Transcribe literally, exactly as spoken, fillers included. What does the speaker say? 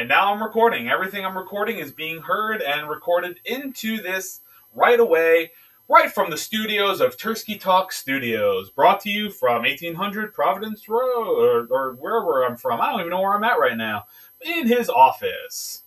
And now I'm recording. Everything I'm recording is being heard and recorded into this right away, right from the studios of Tursky Talk Studios, brought to you from eighteen hundred Providence Road, or, or wherever I'm from. I don't even know where I'm at right now. In his office.